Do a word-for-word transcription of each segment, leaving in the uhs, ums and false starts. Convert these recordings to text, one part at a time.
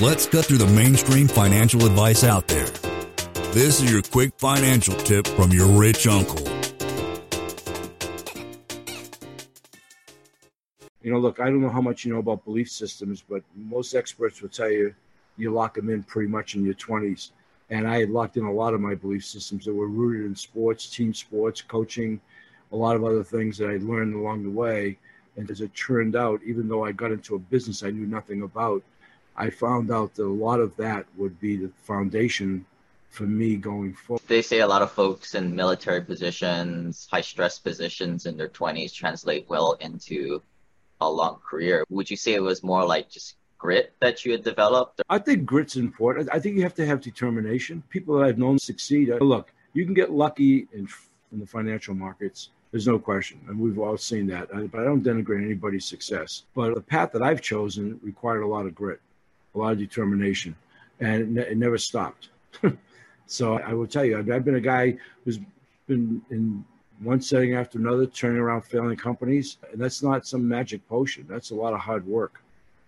Let's cut through the mainstream financial advice out there. This is your quick financial tip from your rich uncle. You know, look, I don't know how much you know about belief systems, but most experts will tell you you lock them in pretty much in your twenties. And I had locked in a lot of my belief systems that were rooted in sports, team sports, coaching, a lot of other things that I learned along the way. And as it turned out, even though I got into a business I knew nothing about, I found out that a lot of that would be the foundation for me going forward. They say a lot of folks in military positions, high-stress positions in their twenties translate well into a long career. Would you say it was more like just grit that you had developed? I think grit's important. I think you have to have determination. People that I've known succeed. Look, you can get lucky in, in the financial markets. There's no question. And we've all seen that. I, but I don't denigrate anybody's success. But the path that I've chosen required a lot of grit, a lot of determination, and it, ne- it never stopped. So I will tell you, I've, I've been a guy who's been in one setting after another, turning around failing companies. And that's not some magic potion. That's a lot of hard work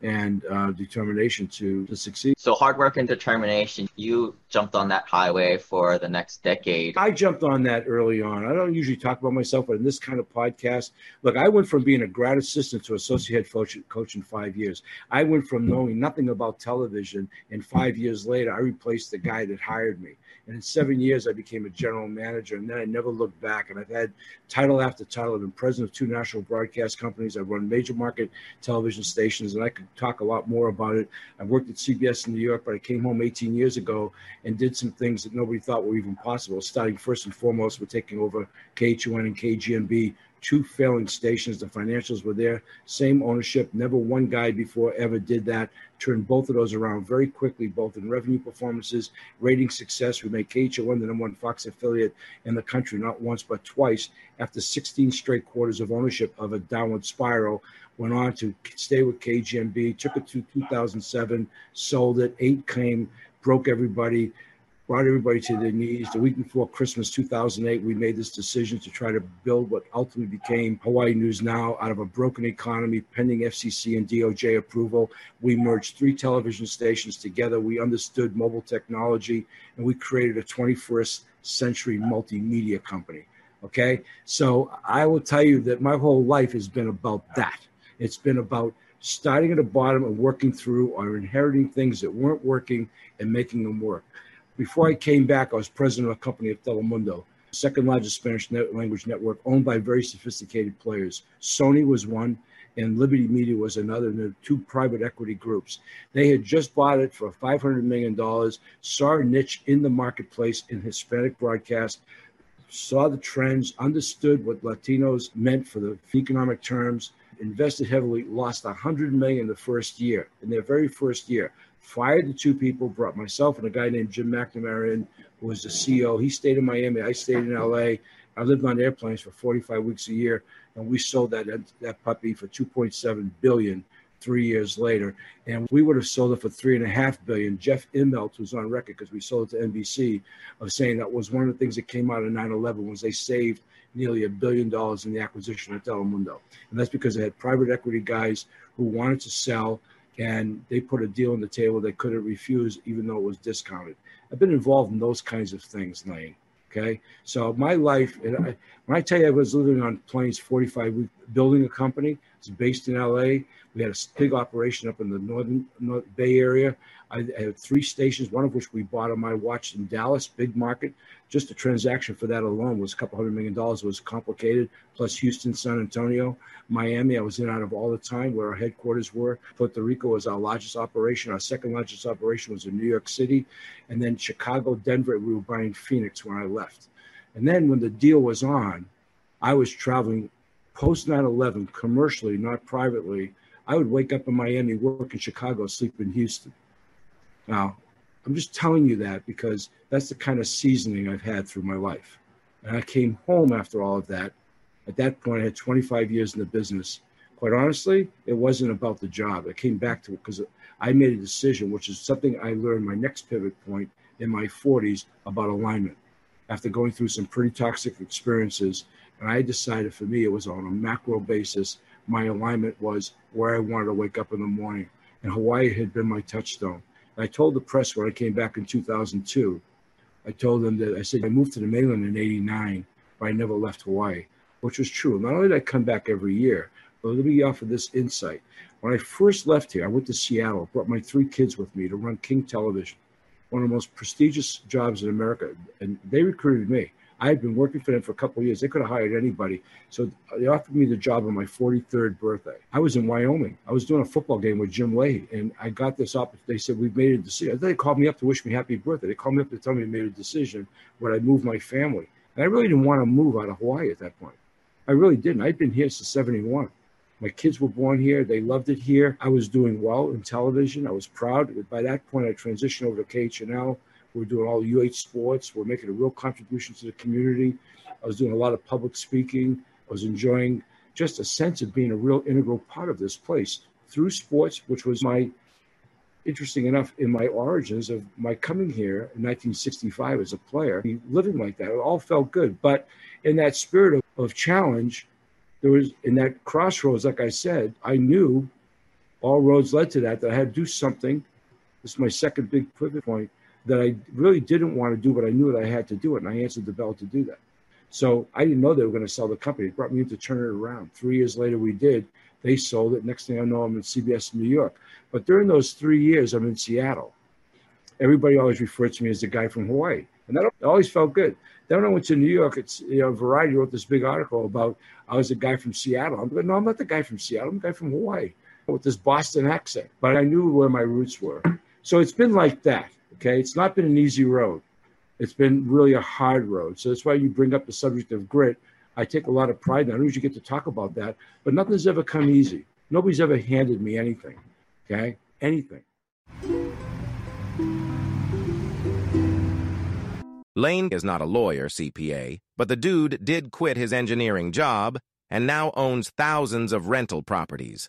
and uh, determination to, to succeed. So hard work and determination, you jumped on that highway for the next decade. I jumped on that early on. I don't usually talk about myself, but in this kind of podcast, look, I went from being a grad assistant to associate coach, coach in five years. I went from knowing nothing about television, and five years later, I replaced the guy that hired me. And in seven years, I became a general manager, and then I never looked back. And I've had title after title. I've been president of two national broadcast companies. I've run major market television stations, and I could talk a lot more about it. I've worked at C B S in New York, but I came home eighteen years ago and did some things that nobody thought were even possible, starting first and foremost with taking over K H O N and K G M B, two failing stations. The financials were there, same ownership. Never one guy before ever did that. Turned both of those around very quickly, both in revenue performances, rating success. We made K H O N the number one Fox affiliate in the country, not once but twice, after sixteen straight quarters of ownership of a downward spiral. Went on to stay with K G M B, took it to two thousand seven, sold it, eight came, broke everybody, brought everybody to their knees. The week before Christmas two thousand eight, we made this decision to try to build what ultimately became Hawaii News Now out of a broken economy, pending F C C and D O J approval. We merged three television stations together. We understood mobile technology, and we created a twenty-first century multimedia company, okay? So I will tell you that my whole life has been about that. It's been about starting at the bottom and working through or inheriting things that weren't working and making them work. Before I came back, I was president of a company at Telemundo, second largest Spanish language network owned by very sophisticated players. Sony was one and Liberty Media was another, and the two private equity groups. They had just bought it for five hundred million dollars, saw a niche in the marketplace in Hispanic broadcast, saw the trends, understood what Latinos meant for the economic terms, invested heavily, lost one hundred million dollars the first year, in their very first year. Fired the two people, brought myself and a guy named Jim McNamara in, who was the C E O. He stayed in Miami. I stayed in L A. I lived on airplanes for forty-five weeks a year, and we sold that that puppy for two point seven billion dollars three years later. And we would have sold it for three point five billion dollars. Jeff Immelt was on record, because we sold it to N B C, of saying that was one of the things that came out of nine eleven was they saved nearly a billion dollars in the acquisition of Telemundo. And that's because they had private equity guys who wanted to sell, and they put a deal on the table they couldn't refuse, even though it was discounted. I've been involved in those kinds of things, Lane, okay? So my life, and I, when I tell you I was living on planes forty-five weeks, building a company, it's based in L A. We had a big operation up in the northern North Bay area. I, I had three stations, one of which we bought on my watch in Dallas, big market. Just the transaction for that alone was a couple hundred million dollars. It was complicated, plus Houston, San Antonio, Miami. I was in and out of all the time, where our headquarters were. Puerto Rico was our largest operation. Our second largest operation was in New York City. And then Chicago, Denver, we were buying Phoenix when I left. And then when the deal was on, I was traveling post nine eleven commercially, not privately. I would wake up in Miami, work in Chicago, sleep in Houston. Now, I'm just telling you that because that's the kind of seasoning I've had through my life. And I came home after all of that. At that point, I had twenty-five years in the business. Quite honestly, it wasn't about the job. I came back to it because I made a decision, which is something I learned my next pivot point in my forties about alignment. After going through some pretty toxic experiences, and I decided for me, it was on a macro basis. My alignment was where I wanted to wake up in the morning. And Hawaii had been my touchstone. I told the press when I came back in two thousand two, I told them that I said I moved to the mainland in eighty-nine, but I never left Hawaii, which was true. Not only did I come back every year, but let me offer this insight. When I first left here, I went to Seattle, brought my three kids with me to run King Television, one of the most prestigious jobs in America, and they recruited me. I had been working for them for a couple of years. They could have hired anybody. So they offered me the job on my forty-third birthday. I was in Wyoming. I was doing a football game with Jim Leahy, and I got this up. They said, we've made a decision. They called me up to wish me happy birthday. They called me up to tell me they made a decision when I moved my family. And I really didn't want to move out of Hawaii at that point. I really didn't. I'd been here since seventy-one. My kids were born here. They loved it here. I was doing well in television. I was proud. By that point, I transitioned over to K H N L. We're doing all U H sports. We're making a real contribution to the community. I was doing a lot of public speaking. I was enjoying just a sense of being a real integral part of this place through sports, which was my, interesting enough, in my origins of my coming here in nineteen sixty-five as a player, living like that. It all felt good. But in that spirit of, of challenge, there was, in that crossroads, like I said, I knew all roads led to that, that I had to do something. This is my second big pivot point, that I really didn't want to do, but I knew that I had to do it, and I answered the bell to do that. So I didn't know they were going to sell the company. It brought me in to turn it around. Three years later, we did. They sold it. Next thing I know, I'm in C B S in New York. But during those three years, I'm in Seattle. Everybody always referred to me as the guy from Hawaii, and that always felt good. Then when I went to New York, it's, you know, Variety wrote this big article about I was the guy from Seattle. I'm like, no, I'm not the guy from Seattle. I'm the guy from Hawaii with this Boston accent. But I knew where my roots were. So it's been like that. Okay, it's not been an easy road. It's been really a hard road. So that's why you bring up the subject of grit. I take a lot of pride in that. I don't usually get to talk about that, but nothing's ever come easy. Nobody's ever handed me anything, okay? Anything. Lane is not a lawyer, C P A, but the dude did quit his engineering job and now owns thousands of rental properties.